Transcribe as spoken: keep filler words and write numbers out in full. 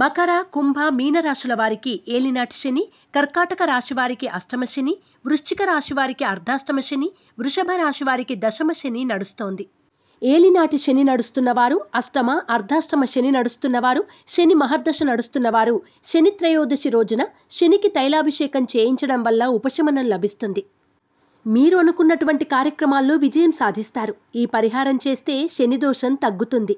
మకర, కుంభ, మీన రాశుల వారికి ఏలినాటి శని, కర్కాటక రాశి వారికి అష్టమ శని, వృశ్చిక రాశి వారికి అర్ధాష్టమ శని, వృషభ రాశి వారికి దశమ శని నడుస్తోంది. ఏలినాటి శని నడుస్తున్నవారు, అష్టమ అర్ధాష్టమ శని నడుస్తున్నవారు, శని మహర్దశ నడుస్తున్నవారు శని త్రయోదశి రోజున శనికి తైలాభిషేకం చేయించడం వల్ల ఉపశమనం లభిస్తుంది. మీరు అనుకున్నటువంటి కార్యక్రమాల్లో విజయం సాధిస్తారు. ఈ పరిహారం చేస్తే శని దోషం తగ్గుతుంది.